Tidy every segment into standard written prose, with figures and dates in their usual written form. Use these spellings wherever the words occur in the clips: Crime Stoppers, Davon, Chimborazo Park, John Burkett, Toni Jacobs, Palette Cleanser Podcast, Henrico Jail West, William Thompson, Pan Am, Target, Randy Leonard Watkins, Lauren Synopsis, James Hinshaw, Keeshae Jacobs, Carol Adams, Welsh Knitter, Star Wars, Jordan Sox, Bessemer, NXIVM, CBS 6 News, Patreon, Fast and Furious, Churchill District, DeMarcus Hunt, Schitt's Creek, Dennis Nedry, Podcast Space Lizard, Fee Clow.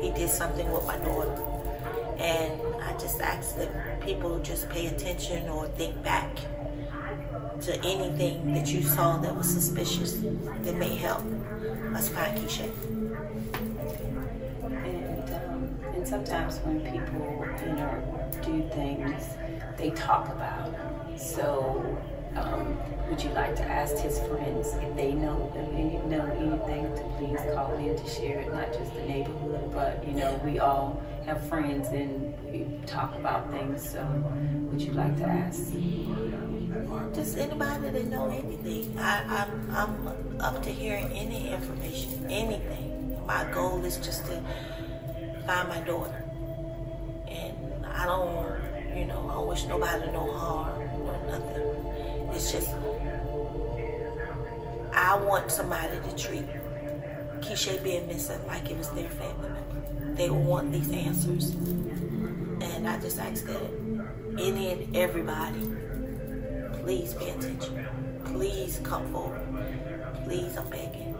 he did something with my daughter. And I just ask that people just pay attention or think back to anything that you saw that was suspicious that may help us find Keeshae. And sometimes when people, you know, do things, they talk about them. So would you like to ask his friends if they know anything, to please call in to share it, not just the neighborhood, but, you know, we all have friends and we talk about things, so would you like to ask? Just anybody that know anything. I'm up to hearing any information, anything. My goal is just to find my daughter. And I don't, you know, I wish nobody no harm or nothing. It's just, I want somebody to treat Keeshae being missing like it was their family member. They want these answers. And I just ask that any and everybody, please pay attention. Please come forward. Please, I'm begging.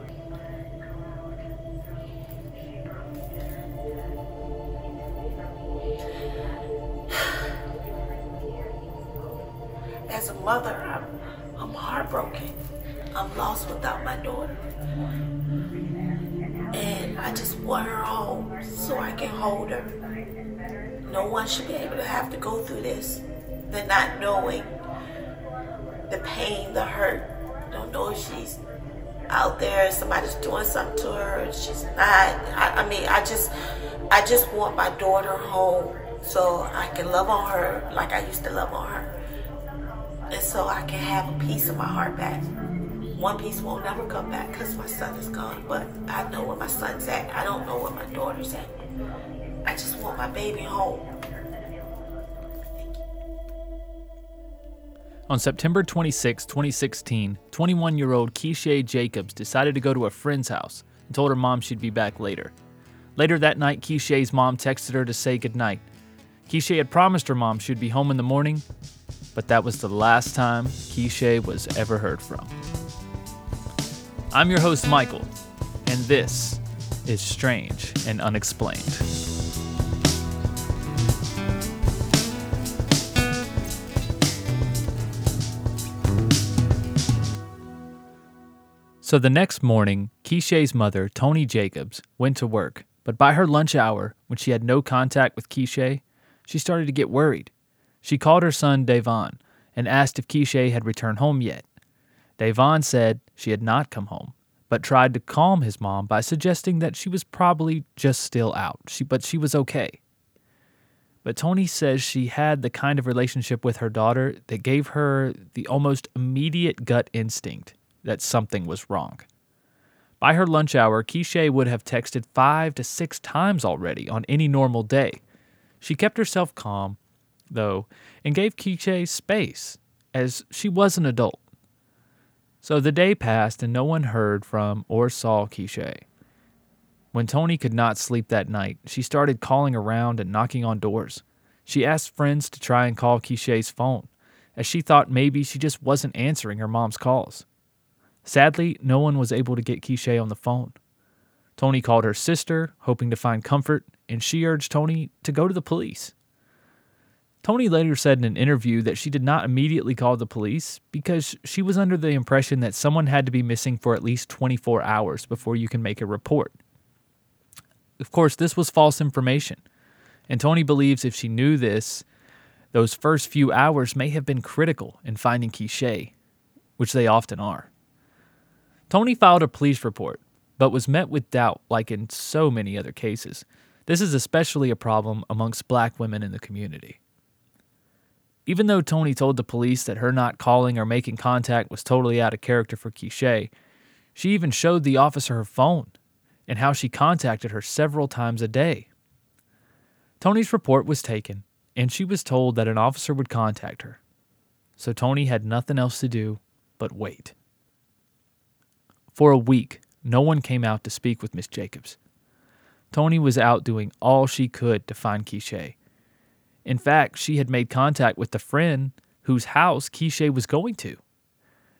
As a mother, I'm heartbroken. I'm lost without my daughter. And I just want her home so I can hold her. No one should be able to have to go through this. They're not knowing the pain, the hurt. Don't know if she's out there, somebody's doing something to her, she's not. I just want my daughter home so I can love on her like I used to love on her. And so I can have a piece of my heart back. One piece won't never come back because my son is gone, but I know where my son's at. I don't know where my daughter's at. I just want my baby home. On September 26, 2016, 21-year-old Keeshae Jacobs decided to go to a friend's house and told her mom she'd be back later. Later that night, Keeshae's mom texted her to say goodnight. Keeshae had promised her mom she'd be home in the morning, but that was the last time Keeshae was ever heard from. I'm your host, Michael, and this is Strange and Unexplained. So the next morning, Keeshae's mother, Toni Jacobs, went to work, but by her lunch hour, when she had no contact with Keeshae, she started to get worried. She called her son, Davon, and asked if Keeshae had returned home yet. Davon said she had not come home, but tried to calm his mom by suggesting that she was probably just still out, but she was okay. But Toni says she had the kind of relationship with her daughter that gave her the almost immediate gut instinct that something was wrong. By her lunch hour, Keeshae would have texted 5 to 6 times already on any normal day. She kept herself calm, though, and gave Keeshae space, as she was an adult. So the day passed and no one heard from or saw Keeshae. When Toni could not sleep that night, she started calling around and knocking on doors. She asked friends to try and call Keeshae's phone, as she thought maybe she just wasn't answering her mom's calls. Sadly, no one was able to get Keeshae on the phone. Toni called her sister, hoping to find comfort, and she urged Toni to go to the police. Toni later said in an interview that she did not immediately call the police because she was under the impression that someone had to be missing for at least 24 hours before you can make a report. Of course, this was false information, and Toni believes if she knew this, those first few hours may have been critical in finding Keeshae, which they often are. Toni filed a police report, but was met with doubt like in so many other cases. This is especially a problem amongst black women in the community. Even though Toni told the police that her not calling or making contact was totally out of character for Keeshae, she even showed the officer her phone and how she contacted her several times a day. Toni's report was taken, and she was told that an officer would contact her. So Toni had nothing else to do but wait. For a week, no one came out to speak with Miss Jacobs. Toni was out doing all she could to find Keeshae. In fact, she had made contact with the friend whose house Keeshae was going to.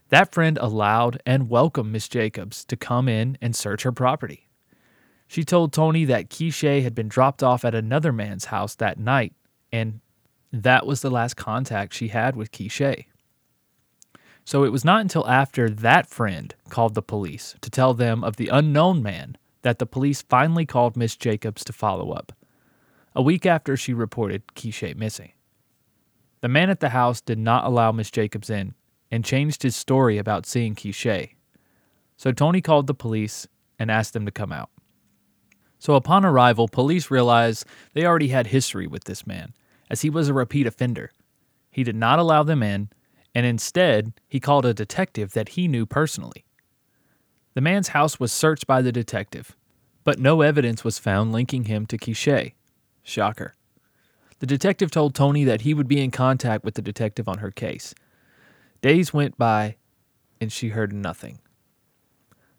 That friend allowed and welcomed Miss Jacobs to come in and search her property. She told Toni that Keeshae had been dropped off at another man's house that night, and that was the last contact she had with Keeshae. So it was not until after that friend called the police to tell them of the unknown man that the police finally called Miss Jacobs to follow up, a week after she reported Keeshae missing. The man at the house did not allow Miss Jacobs in and changed his story about seeing Keeshae. So Toni called the police and asked them to come out. So upon arrival, police realized they already had history with this man, as he was a repeat offender. He did not allow them in, and instead, he called a detective that he knew personally. The man's house was searched by the detective, but no evidence was found linking him to Keeshae. Shocker. The detective told Toni that he would be in contact with the detective on her case. Days went by, and she heard nothing.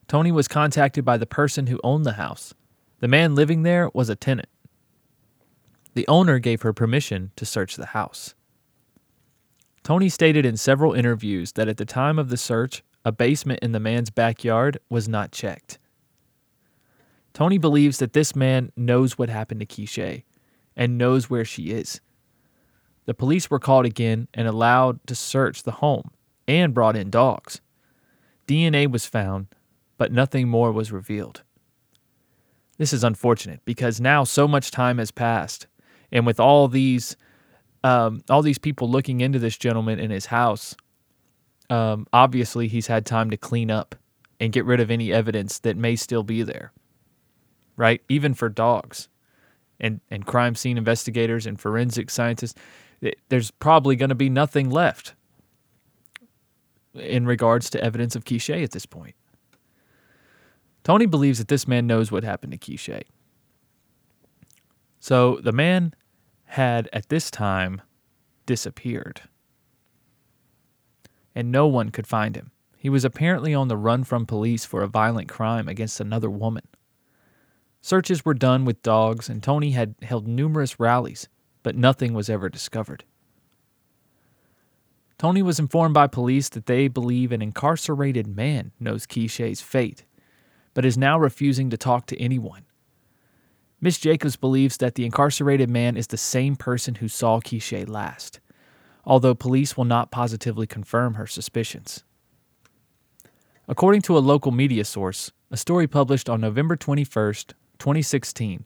Toni was contacted by the person who owned the house. The man living there was a tenant. The owner gave her permission to search the house. Toni stated in several interviews that at the time of the search, a basement in the man's backyard was not checked. Toni believes that this man knows what happened to Keeshae and knows where she is. The police were called again and allowed to search the home and brought in dogs. DNA was found, but nothing more was revealed. This is unfortunate because now so much time has passed, and with all these people looking into this gentleman in his house, obviously he's had time to clean up and get rid of any evidence that may still be there, right? Even for dogs and crime scene investigators and forensic scientists, there's probably going to be nothing left in regards to evidence of Keeshae at this point. Toni believes that this man knows what happened to Keeshae. So the man had, at this time, disappeared. And no one could find him. He was apparently on the run from police for a violent crime against another woman. Searches were done with dogs, and Toni had held numerous rallies, but nothing was ever discovered. Toni was informed by police that they believe an incarcerated man knows Keeshae's fate, but is now refusing to talk to anyone. Miss Jacobs believes that the incarcerated man is the same person who saw Keeshae last, although police will not positively confirm her suspicions. According to a local media source, a story published on November 21st, 2016,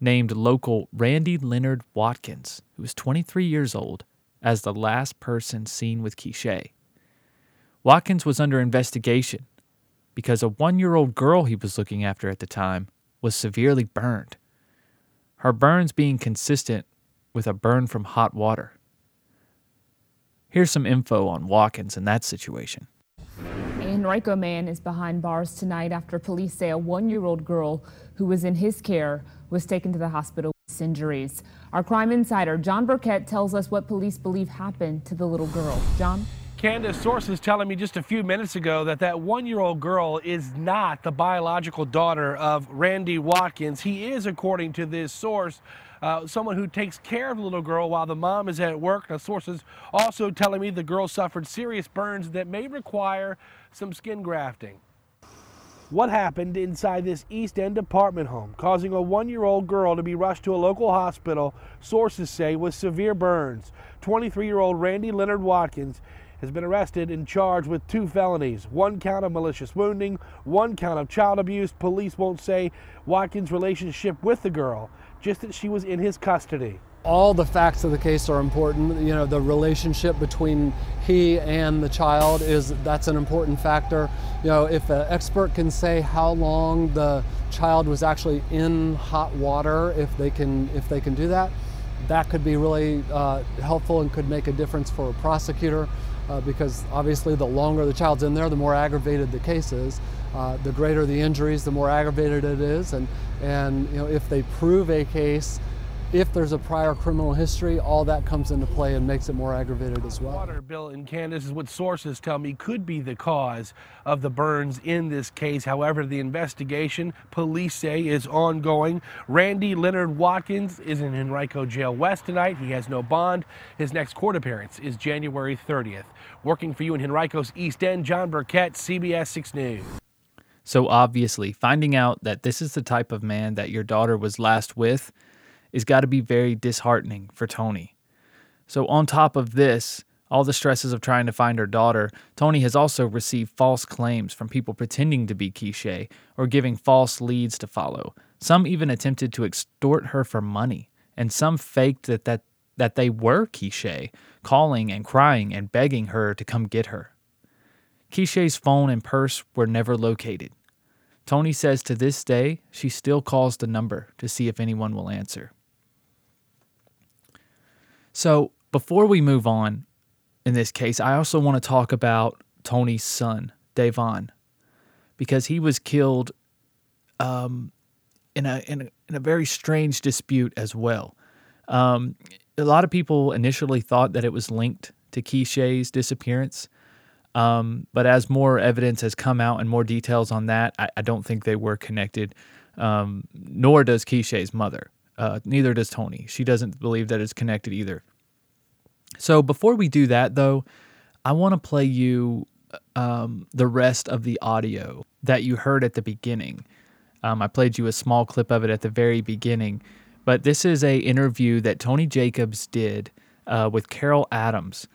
named local Randy Leonard Watkins, who was 23 years old, as the last person seen with Keeshae. Watkins was under investigation because a 1-year-old girl he was looking after at the time was severely burned, her burns being consistent with a burn from hot water. Here's some info on Watkins in that situation. A Henrico man is behind bars tonight after police say a 1-year-old girl who was in his care was taken to the hospital with injuries. Our crime insider, John Burkett, tells us what police believe happened to the little girl. John? Candace, sources telling me just a few minutes ago that 1-year-old girl is not the biological daughter of Randy Watkins. He is, according to this source, someone who takes care of the little girl while the mom is at work. Now, sources also telling me the girl suffered serious burns that may require some skin grafting. What happened inside this East End apartment home, causing a 1-year-old girl to be rushed to a local hospital, sources say, with severe burns. 23-year-old Randy Leonard Watkins has been arrested and charged with 2 felonies, 1 count of malicious wounding, 1 count of child abuse. Police won't say Watkins' relationship with the girl, just that she was in his custody. All the facts of the case are important. You know, the relationship between he and the child that's an important factor. You know, if an expert can say how long the child was actually in hot water, if they can do that, that could be really helpful and could make a difference for a prosecutor. Because obviously the longer the child's in there, the more aggravated the case is. The greater the injuries, the more aggravated it is. And you know, if they prove a case, if there's a prior criminal history, all that comes into play and makes it more aggravated as well. Water, Bill and Candace, is what sources tell me could be the cause of the burns in this case. However, the investigation, police say, is ongoing. Randy Leonard Watkins is in Henrico Jail West tonight. He has no bond. His next court appearance is January 30th. Working for you in Henrico's East End, John Burkett, CBS 6 News. So obviously, finding out that this is the type of man that your daughter was last with is got to be very disheartening for Toni. So on top of this, all the stresses of trying to find her daughter, Toni has also received false claims from people pretending to be Keeshae or giving false leads to follow. Some even attempted to extort her for money, and some faked that they were Keeshae, calling and crying and begging her to come get her. Keeshae's phone and purse were never located. Toni says to this day, she still calls the number to see if anyone will answer. So before we move on in this case, I also want to talk about Toni's son, Davon, because he was killed in a very strange dispute as well. A lot of people initially thought that it was linked to Keeshae's disappearance. But as more evidence has come out and more details on that, I don't think they were connected, nor does Keeshae's mother. Neither does Toni. She doesn't believe that it's connected either. So before we do that, though, I want to play you the rest of the audio that you heard at the beginning. I played you a small clip of it at the very beginning, but this is an interview that Toni Jacobs did with Carol Adams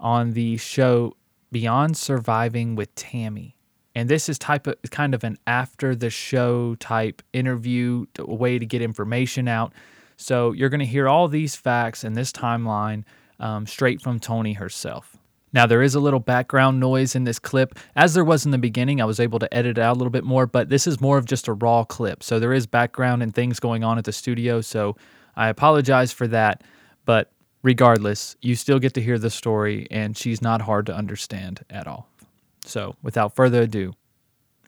on the show Beyond Surviving with Tammy. And this is kind of an after-the-show type interview, a way to get information out. So you're going to hear all these facts in this timeline straight from Toni herself. Now, there is a little background noise in this clip. As there was in the beginning, I was able to edit it out a little bit more, but this is more of just a raw clip. So there is background and things going on at the studio, so I apologize for that, but regardless, you still get to hear the story, and she's not hard to understand at all. So, without further ado,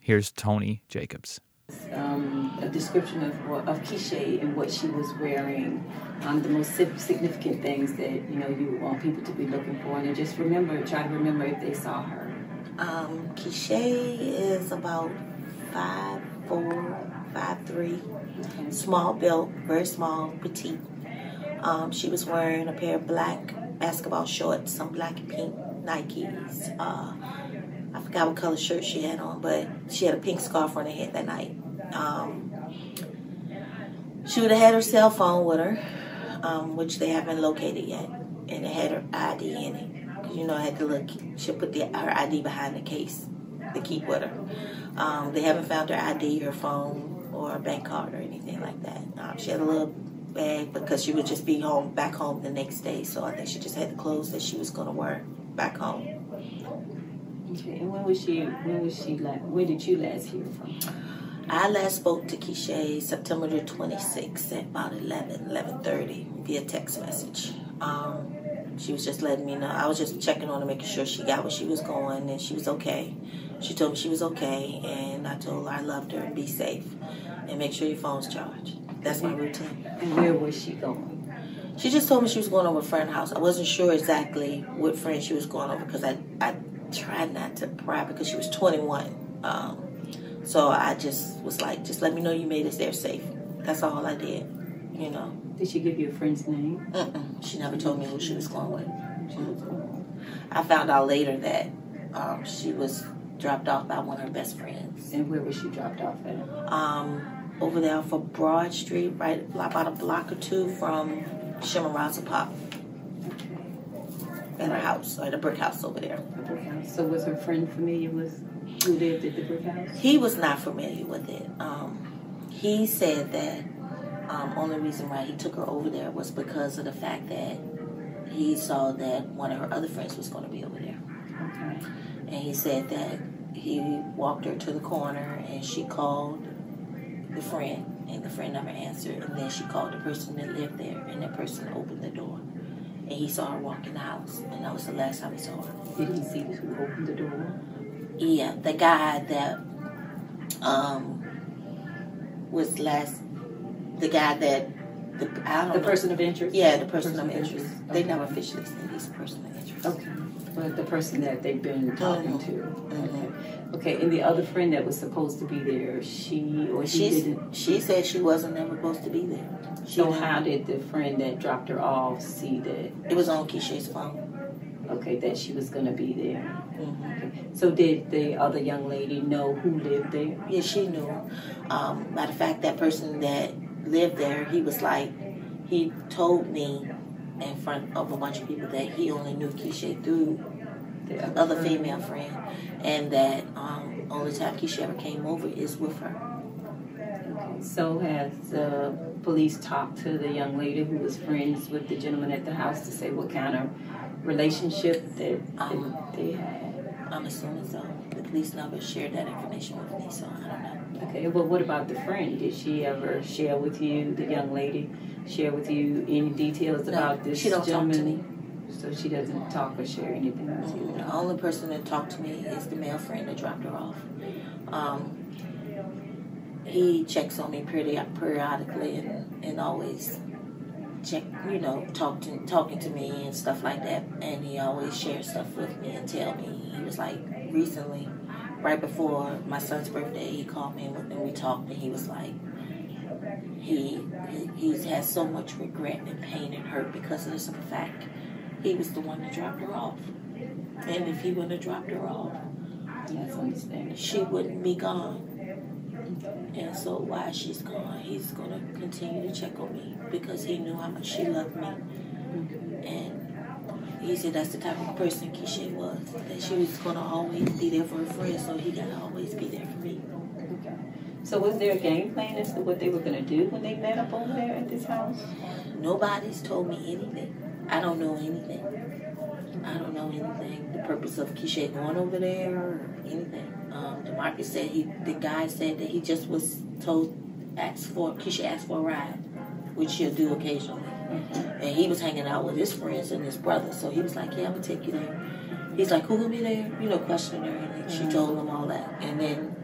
here's Toni Jacobs. A description of Keeshae and what she was wearing, the most significant things that you want people to be looking for, and just try to remember if they saw her. Keeshae is about 5'4", 5'3", okay. Small built, very small, petite. She was wearing a pair of black basketball shorts, some black and pink Nikes. I forgot what color shirt she had on, but she had a pink scarf on her head that night. She would have had her cell phone with her, which they haven't located yet, and it had her ID in it. 'Cause I had to look. She put her ID behind the case, the key with her. They haven't found her ID, her phone, or a bank card or anything like that. She had a little bag because she would just be back home the next day. So I think she just had the clothes that she was going to wear back home. Okay. And when did you last hear from her? I last spoke to Keeshae September the 26th at about 11:30 via text message. She was just letting me know. I was just checking on her, making sure she got where she was going and she was okay. She told me she was okay, and I told her I loved her and be safe and make sure your phone's charged. That's my routine. And where was she going? She just told me she was going over a friend's house. I wasn't sure exactly what friend she was going over because I tried not to pry because she was 21. So I just was like, just let me know you made us there safe. That's all I did, Did she give you a friend's name? She never told me who she was going with. I found out later that she was dropped off by one of her best friends. And where was she dropped off at? Over there for Broad Street, right about a block or two from Chimborazo Park. At her house, or at a brick house over there. So was her friend familiar with who lived at the brick house? He was not familiar with it. He said that only reason why he took her over there was because of the fact that he saw that one of her other friends was going to be over there. Okay. And he said that he walked her to the corner and she called the friend, and the friend never answered, and then she called the person that lived there, and that person opened the door. And he saw her walk in the house, and that was the last time he saw her. Did he see who opened the door? Yeah, the guy that the person of interest? Yeah, the person of interest. Okay. They never officially said he's a person of interest. Okay. But the person that they've been talking to. Mm-hmm. Okay, and the other friend that was supposed to be there, she didn't? She said she wasn't ever supposed to be there. So how did the friend that dropped her off see that? It was on Keeshae's phone. okay, that she was going to be there. Mm-hmm. Okay. So did the other young lady know who lived there? Yeah, she knew. Matter of fact, that person that lived there, he was like, he told me in front of a bunch of people that he only knew Keeshae through the other female friend, and that only time Keeshae ever came over is with her. Okay. So has the police talked to the young lady who was friends with the gentleman at the house to say what kind of relationship that they had? I'm assuming so. The police never shared that information with me, so I don't know. Okay, well, what about the friend? Did she ever share with you, the young lady, share with you any details about this gentleman? She don't talk to me. So she doesn't talk or share anything with you? The only person that talked to me is the male friend that dropped her off. He checks on me periodically and always check, you know, talking to me and stuff like that. And he always shares stuff with me and tell me. He was like, recently, right before my son's birthday, he called me and we talked, and he was like, he's had so much regret and pain and hurt because of the simple fact he was the one that dropped her off. And if he wouldn't have dropped her off, she wouldn't be gone. And so while she's gone, he's going to continue to check on me because he knew how much she loved me. And he said that's the type of person Keeshae was, that she was going to always be there for her friends, so he got to always be there for me. Okay. So was there a game plan as to what they were going to do when they met up over there at this house? Nobody's told me anything. I don't know anything. I don't know anything. The purpose of Keeshae going over there or anything. DeMarcus said the guy said that he just was told, Keeshae asked for a ride, which she'll do occasionally. Mm-hmm. And he was hanging out with his friends and his brother, so he was like, yeah, I'm going to take you there. He's like, who will be there? You know, questioning her, and mm-hmm. she told him all that. And then,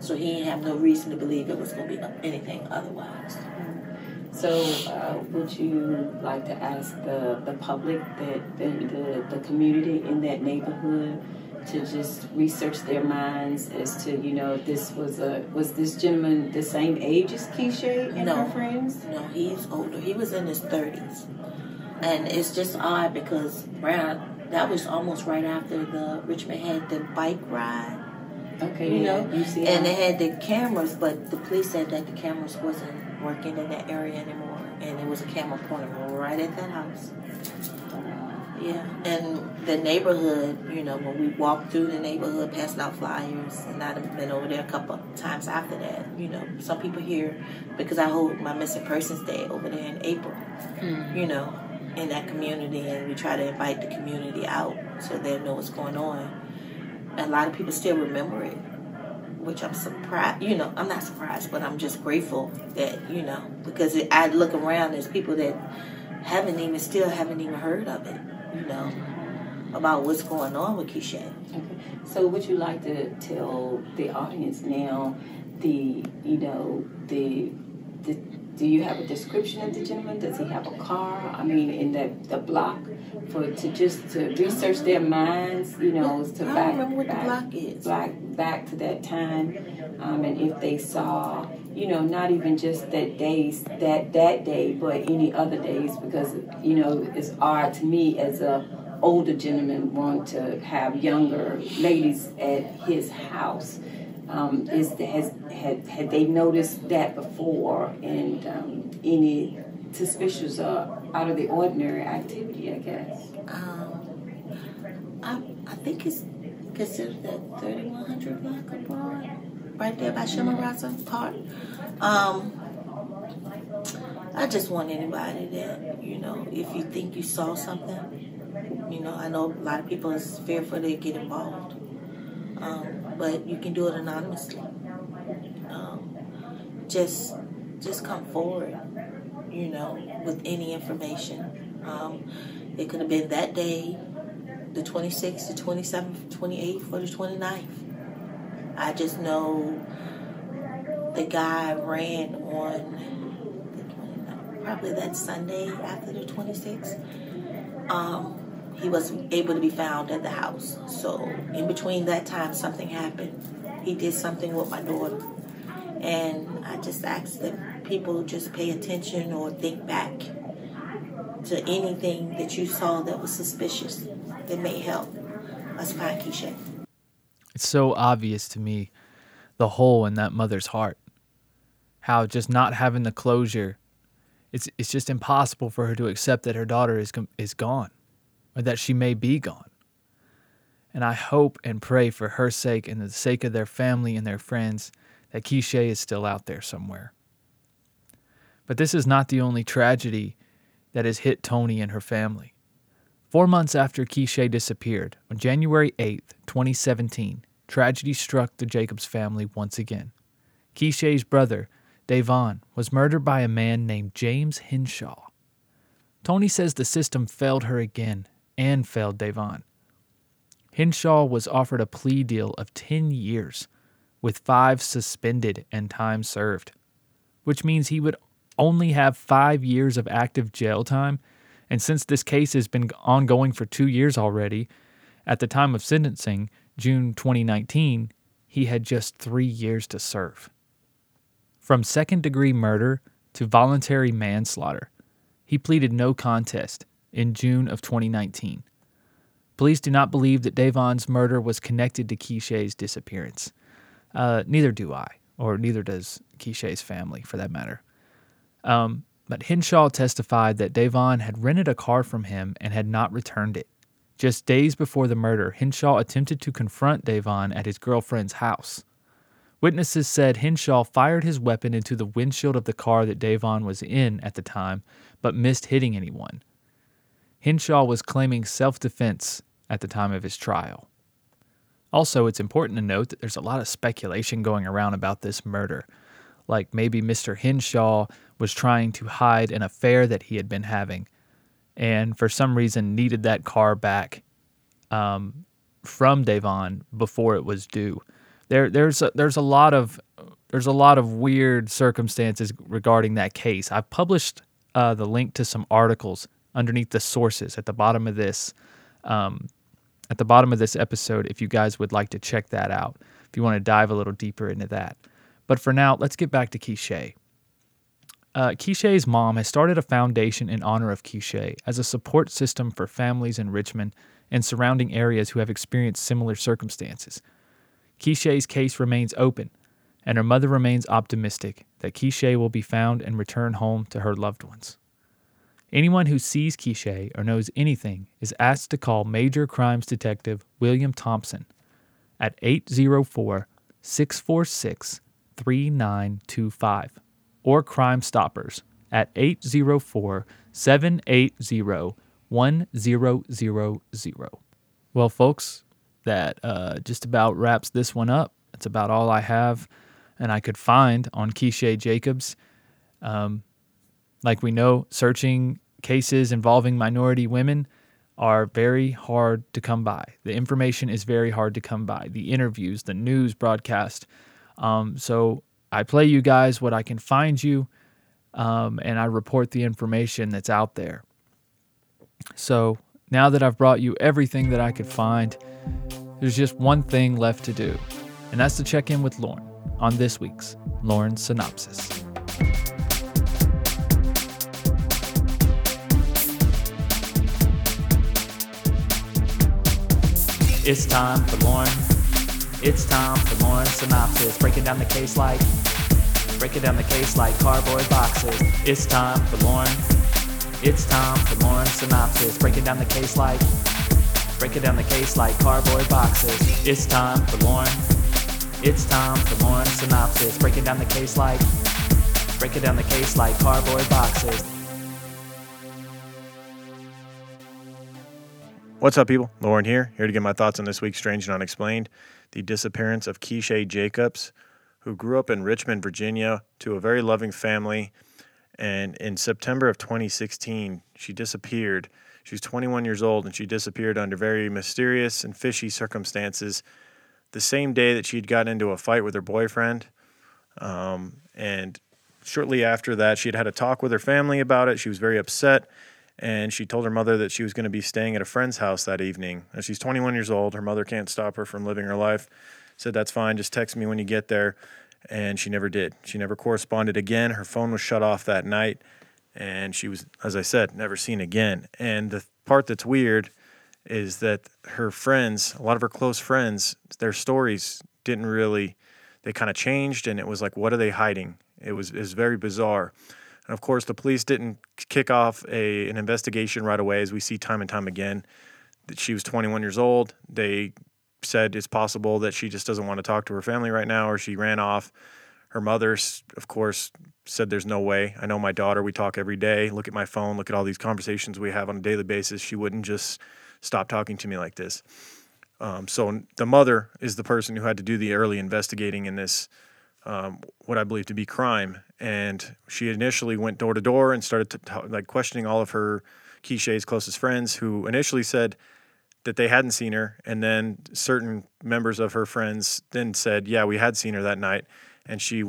so he didn't have no reason to believe it was going to be anything otherwise. So would you like to ask the public, that the community in that neighborhood, to just research their minds as to, you know, this was this gentleman the same age as Keeshae and her friends? No, he's older. He was in his 30s. And it's just odd because that was almost right after the Richmond had the bike ride. Okay, you know, you see, and they had the cameras, but the police said that the cameras wasn't working in that area anymore, and there was a camera pointed right at that house. Yeah, and the neighborhood, you know, when we walked through the neighborhood, passing out flyers, and I've been over there a couple of times after that, you know, some people here, because I hold my missing persons day over there in April, you know, in that community, and we try to invite the community out so they'll know what's going on. A lot of people still remember it, which I'm surprised, you know, I'm not surprised, but I'm just grateful that, you know, because I look around, there's people that haven't even heard of it, you know, about what's going on with Keeshae. Okay. So would you like to tell the audience now do you have a description of the gentleman? Does he have a car? I mean, in the block, to research their minds, you know, back to that time, and if they saw, you know, not even just that day, but any other days, because, you know, it's odd to me as a older gentleman want to have younger ladies at his house. Had they noticed that before, and any suspicious or out of the ordinary activity, I guess? I think it's considered that 3100 block of Broad, right there by Chimborazo Park. I just want anybody that, you know, if you think you saw something, you know, I know a lot of people is fearful they get involved. But you can do it anonymously. Just come forward, you know, with any information. It could have been that day, the 26th, the 27th, 28th, or the 29th. I just know the guy ran on the 29th, probably that Sunday after the 26th. He wasn't able to be found at the house. So in between that time, something happened. He did something with my daughter. And I just asked that people just pay attention or think back to anything that you saw that was suspicious. that may help us find Keeshae. It's so obvious to me, the hole in that mother's heart. How just not having the closure, it's just impossible for her to accept that her daughter is gone, or that she may be gone. And I hope and pray for her sake and the sake of their family and their friends that Keeshae is still out there somewhere. But this is not the only tragedy that has hit Toni and her family. 4 months after Keeshae disappeared, on January 8, 2017, tragedy struck the Jacobs family once again. Keeshae's brother, Davon, was murdered by a man named James Hinshaw. Toni says the system failed her again and failed Davon. Hinshaw was offered a plea deal of 10 years with 5 suspended and time served, which means he would only have 5 years of active jail time, and since this case has been ongoing for 2 years already, at the time of sentencing, June 2019, he had just 3 years to serve. From second-degree murder to voluntary manslaughter, he pleaded no contest in June of 2019. Police do not believe that Davon's murder was connected to Keeshae's disappearance. Neither do I, or neither does Keeshae's family, for that matter. But Hinshaw testified that Davon had rented a car from him and had not returned it. Just days before the murder, Hinshaw attempted to confront Davon at his girlfriend's house. Witnesses said Hinshaw fired his weapon into the windshield of the car that Davon was in at the time, but missed hitting anyone. Hinshaw was claiming self-defense at the time of his trial. Also, it's important to note that there's a lot of speculation going around about this murder. Like maybe Mr. Hinshaw was trying to hide an affair that he had been having and for some reason needed that car back from Davon before it was due. There's a lot of weird circumstances regarding that case. I've published the link to some articles underneath the sources at the bottom of this episode if you guys would like to check that out, if you want to dive a little deeper into that. But for now, let's get back to Keeshae. Keeshae's mom has started a foundation in honor of Keeshae as a support system for families in Richmond and surrounding areas who have experienced similar circumstances. Keeshae's case remains open, and her mother remains optimistic that Keeshae will be found and return home to her loved ones. Anyone who sees Keeshae or knows anything is asked to call Major Crimes Detective William Thompson at 804-646-3925. 3925 or Crime Stoppers at 804-780-1000. Well, folks, that just about wraps this one up. That's about all I have and I could find on Keeshae Jacobs. Like we know, searching cases involving minority women are very hard to come by. The information is very hard to come by. The interviews, the news broadcast. So I play you guys what I can find you, and I report the information that's out there. So now that I've brought you everything that I could find, there's just one thing left to do, and that's to check in with Lauren on this week's Lauren Synopsis. It's time for Lauren. It's time for Lauren Synopsis, breaking down the case like cardboard boxes. It's time for Lauren. It's time for Lauren Synopsis, breaking down the case like cardboard boxes. It's time for Lauren. It's time for Lauren Synopsis, breaking down the case like cardboard boxes. What's up, people? Lauren here to give my thoughts on this week's Strange and Unexplained, the disappearance of Keeshae Jacobs, who grew up in Richmond, Virginia, to a very loving family. And in September of 2016, she disappeared. She was 21 years old, and she disappeared under very mysterious and fishy circumstances the same day that she had gotten into a fight with her boyfriend. And shortly after that, she had had a talk with her family about it. She was very upset. And she told her mother that she was going to be staying at a friend's house that evening. Now, she's 21 years old. Her mother can't stop her from living her life. Said, that's fine. Just text me when you get there. And she never did. She never corresponded again. Her phone was shut off that night. And she was, as I said, never seen again. And the part that's weird is that her friends, a lot of her close friends, their stories didn't really, they kind of changed, and it was like, what are they hiding? It was very bizarre. And of course, the police didn't kick off an investigation right away, as we see time and time again. That she was 21 years old. They said it's possible that she just doesn't want to talk to her family right now, or she ran off. Her mother, of course, said there's no way. I know my daughter. We talk every day. Look at my phone. Look at all these conversations we have on a daily basis. She wouldn't just stop talking to me like this. So the mother is the person who had to do the early investigating in this what I believe to be crime. And she initially went door to door and started questioning all of her Keeshae's closest friends, who initially said that they hadn't seen her. And then certain members of her friends then said, yeah, we had seen her that night. And she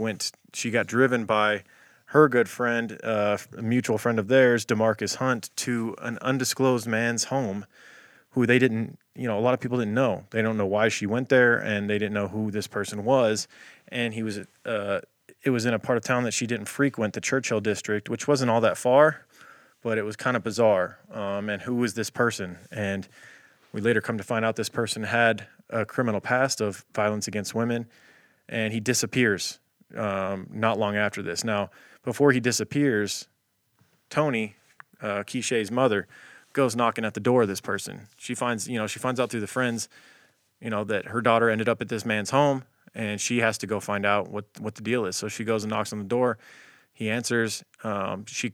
got driven by her good friend, a mutual friend of theirs, DeMarcus Hunt, to an undisclosed man's home who they didn't, a lot of people didn't know. They don't know why she went there, and they didn't know who this person was. And he was, it was in a part of town that she didn't frequent, the Churchill District, which wasn't all that far, but it was kind of bizarre. And who was this person? And we later come to find out this person had a criminal past of violence against women, and he disappears not long after this. Now, before he disappears, Toni, Keeshae's mother, goes knocking at the door of this person. She finds out through the friends, that her daughter ended up at this man's home, and she has to go find out what the deal is. So she goes and knocks on the door. He answers. She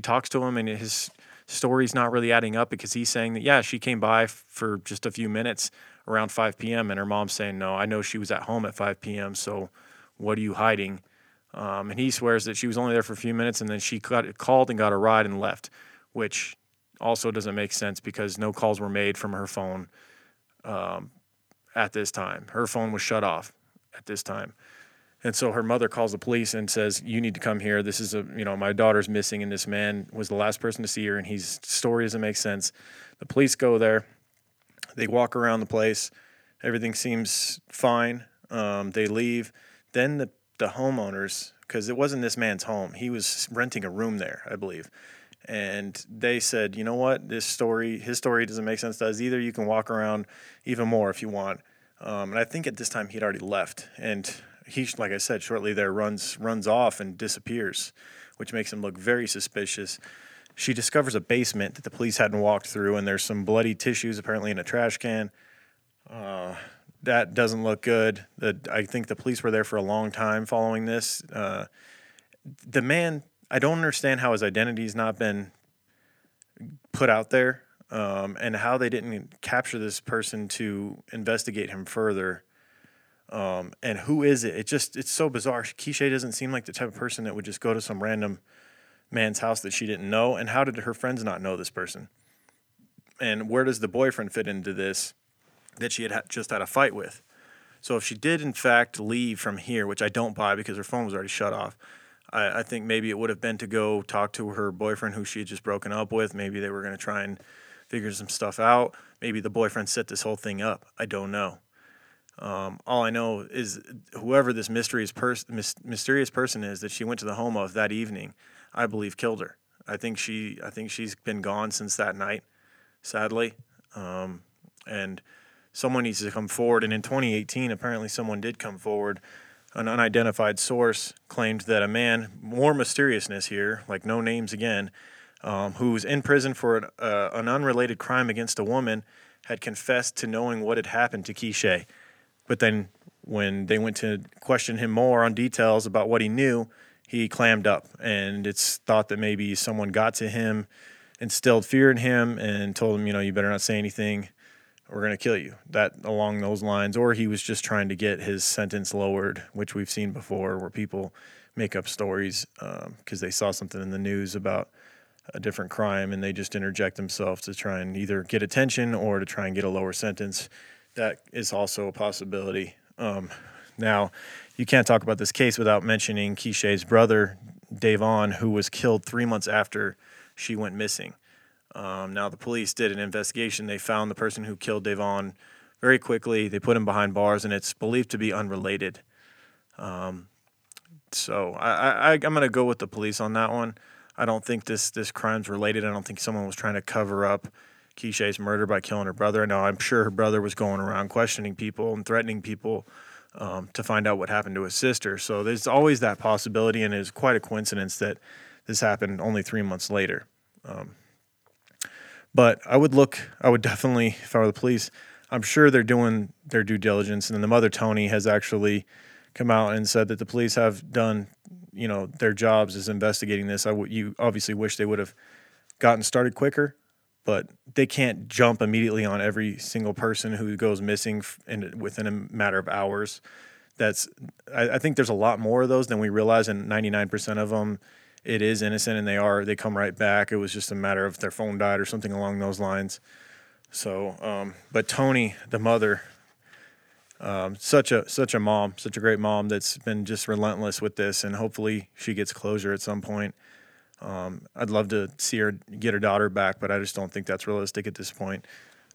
talks to him, and his story's not really adding up, because he's saying that, yeah, she came by for just a few minutes around 5 p.m., and her mom's saying, no, I know she was at home at 5 p.m., so what are you hiding? And he swears that she was only there for a few minutes, and then she called and got a ride and left, which also doesn't make sense because no calls were made from her phone at this time. Her phone was shut off at this time. And so her mother calls the police and says, you need to come here. This is my daughter's missing, and this man was the last person to see her, and his story doesn't make sense. The police go there. They walk around the place. Everything seems fine. They leave. Then the homeowners, because it wasn't this man's home. He was renting a room there, I believe. And they said, you know what? His story doesn't make sense to us either. You can walk around even more if you want. And I think at this time he'd already left. And he, like I said, shortly there runs off and disappears, which makes him look very suspicious. She discovers a basement that the police hadn't walked through, and there's some bloody tissues apparently in a trash can. That doesn't look good. I think the police were there for a long time following this. The man, I don't understand how his identity's not been put out there, and how they didn't capture this person to investigate him further. And who is it? It's so bizarre. Keeshae doesn't seem like the type of person that would just go to some random man's house that she didn't know. And how did her friends not know this person? And where does the boyfriend fit into this that she had just had a fight with? So if she did, in fact, leave from here, which I don't buy because her phone was already shut off, I think maybe it would have been to go talk to her boyfriend who she had just broken up with. Maybe they were going to try and figure some stuff out. Maybe the boyfriend set this whole thing up. I don't know. All I know is whoever this mysterious person is that she went to the home of that evening, I believe killed her. I think she's been gone since that night, sadly. And someone needs to come forward. And in 2018, apparently someone did come forward. An unidentified source claimed that a man, more mysteriousness here, like no names again, who was in prison for an unrelated crime against a woman, had confessed to knowing what had happened to Keeshae. But then when they went to question him more on details about what he knew, he clammed up, and it's thought that maybe someone got to him, instilled fear in him, and told him, you better not say anything, we're going to kill you. That along those lines, or he was just trying to get his sentence lowered, which we've seen before, where people make up stories because they saw something in the news about a different crime, and they just interject themselves to try and either get attention or to try and get a lower sentence. That is also a possibility. Now, you can't talk about this case without mentioning Keeshae's brother, Davon, who was killed 3 months after she went missing. Now, the police did an investigation. They found the person who killed Davon very quickly. They put him behind bars, and it's believed to be unrelated. So I'm going to go with the police on that one. I don't think this crime's related. I don't think someone was trying to cover up Keeshae's murder by killing her brother. Now, I'm sure her brother was going around questioning people and threatening people to find out what happened to his sister. So there's always that possibility, and it's quite a coincidence that this happened only 3 months later. But I would definitely, if I were the police, I'm sure they're doing their due diligence. And then the mother, Toni, has actually come out and said that the police have done, you know, their jobs as investigating this. You obviously wish they would have gotten started quicker, but they can't jump immediately on every single person who goes missing within a matter of hours. I think there's a lot more of those than we realize, and 99% of them, it is innocent, and they come right back. It was just a matter of their phone died or something along those lines. So, but Toni, the mother, such a mom, such a great mom that's been just relentless with this, and hopefully she gets closure at some point. I'd love to see her get her daughter back, but I just don't think that's realistic at this point.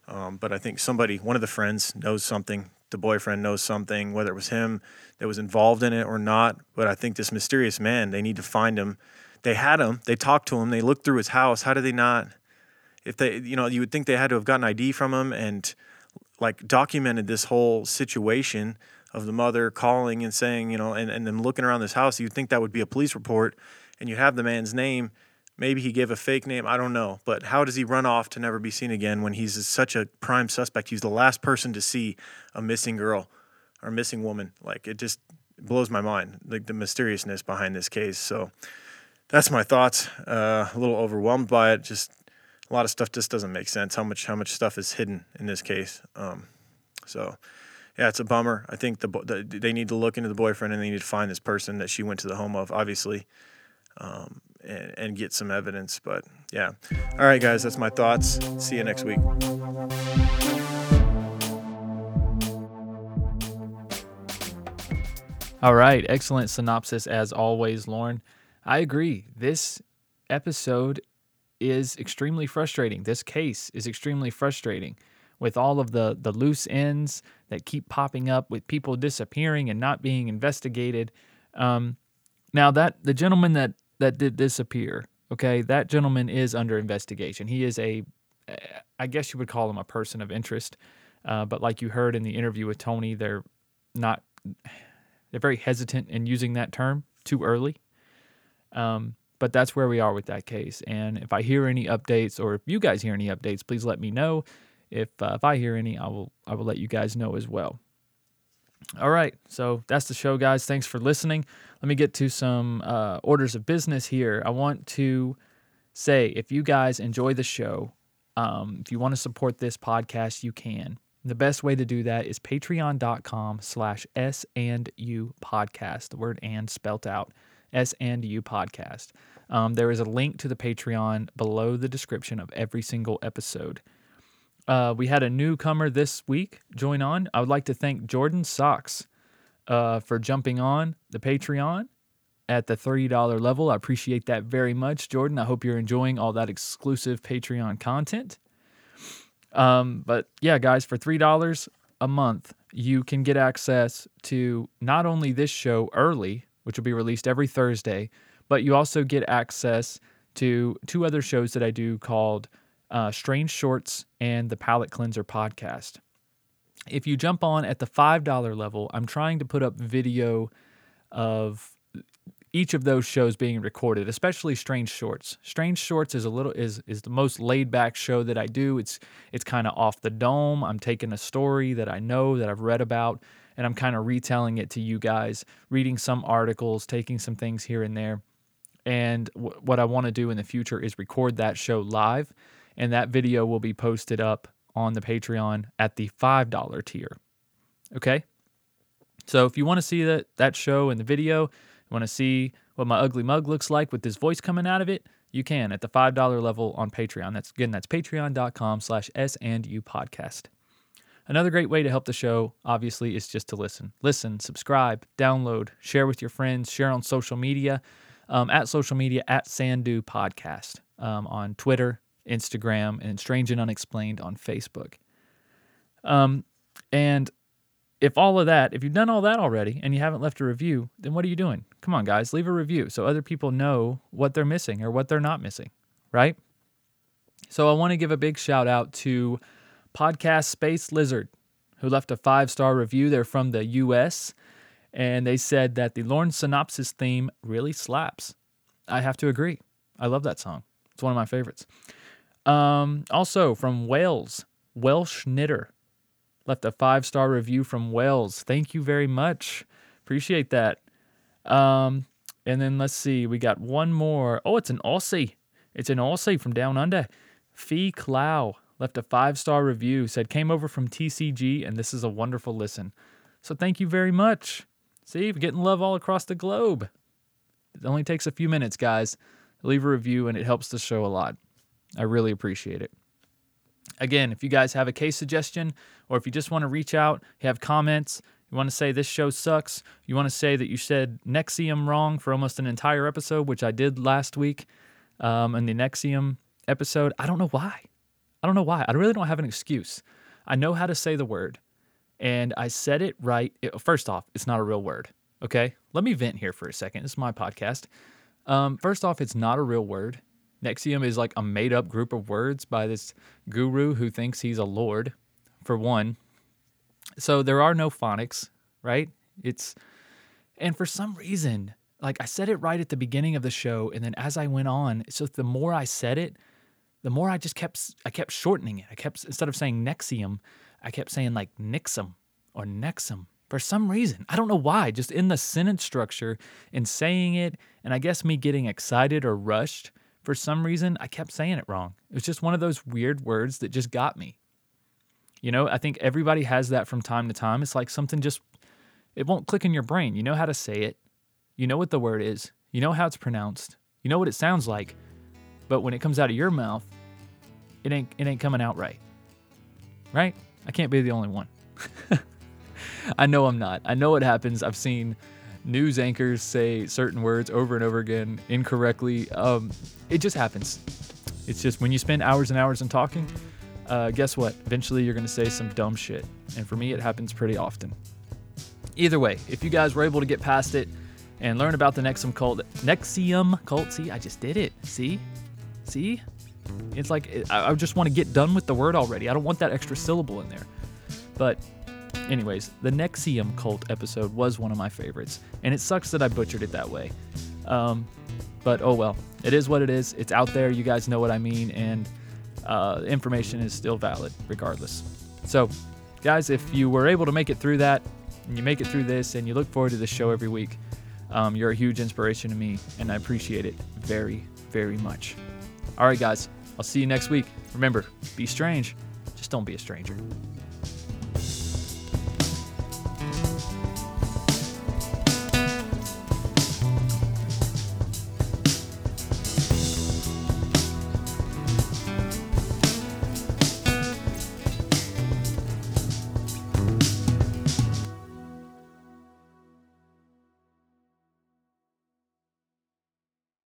But I think one of the friends knows something, the boyfriend knows something, whether it was him that was involved in it or not. But I think this mysterious man, they need to find him. They had him, they talked to him, they looked through his house. How did they not? If they, you know, you would think they had to have gotten ID from him and like documented this whole situation of the mother calling and saying, you know, and then looking around this house. You'd think that would be a police report, and you have the man's name. Maybe he gave a fake name. I don't know. But how does he run off to never be seen again when he's such a prime suspect? He's the last person to see a missing girl or missing woman. Like, it just blows my mind, like the mysteriousness behind this case. So that's my thoughts. A little overwhelmed by it. Just a lot of stuff just doesn't make sense, how much stuff is hidden in this case. So, yeah, it's a bummer. I think they need to look into the boyfriend, and they need to find this person that she went to the home of, obviously, and get some evidence. But, yeah. All right, guys, that's my thoughts. See you next week. All right, excellent synopsis as always, Lauren. I agree. This episode is extremely frustrating. This case is extremely frustrating with all of the loose ends that keep popping up, with people disappearing and not being investigated. Now, that the gentleman that did disappear, okay, that gentleman is under investigation. He is I guess you would call him a person of interest, but like you heard in the interview with Toni, they're very hesitant in using that term too early. But that's where we are with that case. And if I hear any updates, or if you guys hear any updates, please let me know. If I hear any, I will let you guys know as well. All right, so that's the show, guys. Thanks for listening. Let me get to some orders of business here. I want to say, if you guys enjoy the show, if you want to support this podcast, you can. The best way to do that is patreon.com/S&U podcast. The word and spelt out. S&U podcast. There is a link to the Patreon below the description of every single episode. We had a newcomer this week join on. I would like to thank Jordan Sox for jumping on the Patreon at the $30 level. I appreciate that very much, Jordan. I hope you're enjoying all that exclusive Patreon content. But yeah, guys, for $3 a month, you can get access to not only this show early, which will be released every Thursday, but you also get access to two other shows that I do called Strange Shorts and the Palette Cleanser Podcast. If you jump on at the $5 level, I'm trying to put up video of each of those shows being recorded, especially Strange Shorts. Strange Shorts is the most laid-back show that I do. It's kind of off the dome. I'm taking a story that I know, that I've read about, and I'm kind of retelling it to you guys, reading some articles, taking some things here and there. And what I want to do in the future is record that show live, and that video will be posted up on the Patreon at the $5 tier. Okay? So if you want to see that show and the video, you want to see what my ugly mug looks like with this voice coming out of it, you can at the $5 level on Patreon. That's patreon.com/S&U podcast. Another great way to help the show, obviously, is just to listen. Listen, subscribe, download, share with your friends, share on social media, at Sandu Podcast, on Twitter, Instagram, and Strange and Unexplained on Facebook. And if you've done all that already and you haven't left a review, then what are you doing? Come on, guys, leave a review so other people know what they're missing or what they're not missing, right? So I want to give a big shout out to Podcast Space Lizard, who left a 5-star review. They're from the US, and they said that the Lauren Synopsis theme really slaps. I have to agree. I love that song. It's one of my favorites. Also from Wales, Welsh Knitter left a 5-star review from Wales. Thank you very much. Appreciate that. And then let's see, we got one more. Oh, it's an Aussie. It's an Aussie from down under. Fee Clow left a 5-star review, said came over from TCG, and this is a wonderful listen. So thank you very much. See, we're getting love all across the globe. It only takes a few minutes, guys. Leave a review, and it helps the show a lot. I really appreciate it. Again, if you guys have a case suggestion, or if you just want to reach out, you have comments, you want to say this show sucks, you want to say that you said NXIVM wrong for almost an entire episode, which I did last week in the NXIVM episode. I don't know why. I really don't have an excuse. I know how to say the word, and I said it right. First off, it's not a real word, okay? Let me vent here for a second. This is my podcast. First off, it's not a real word. NXIVM is like a made-up group of words by this guru who thinks he's a lord, for one. So there are no phonics, right? And for some reason, like I said it right at the beginning of the show, and then as I went on, so the more I said it, the more I just kept shortening it. Instead of saying NXIVM, I kept saying like NXIVM or NXIVM. For some reason, I don't know why, just in the sentence structure and saying it, and I guess me getting excited or rushed, for some reason, I kept saying it wrong. It was just one of those weird words that just got me. You know, I think everybody has that from time to time. It's like something just, it won't click in your brain. You know how to say it. You know what the word is. You know how it's pronounced. You know what it sounds like. But when it comes out of your mouth, it ain't coming out right. Right? I can't be the only one. I know I'm not. I know it happens. I've seen news anchors say certain words over and over again incorrectly. It just happens. It's just when you spend hours and hours on talking, guess what? Eventually you're going to say some dumb shit. And for me, it happens pretty often. Either way, if you guys were able to get past it and learn about the NXIVM cult. See, I just did it. See? It's like I just want to get done with the word already. I don't want that extra syllable in there. But anyways, the NXIVM cult episode was one of my favorites, and it sucks that I butchered it that way. But oh well, it is what it is. It's out there. You guys know what I mean, and information is still valid regardless. So, guys, if you were able to make it through that, and you make it through this, and you look forward to this show every week, you're a huge inspiration to me, and I appreciate it very, very much. All right, guys, I'll see you next week. Remember, be strange, just don't be a stranger.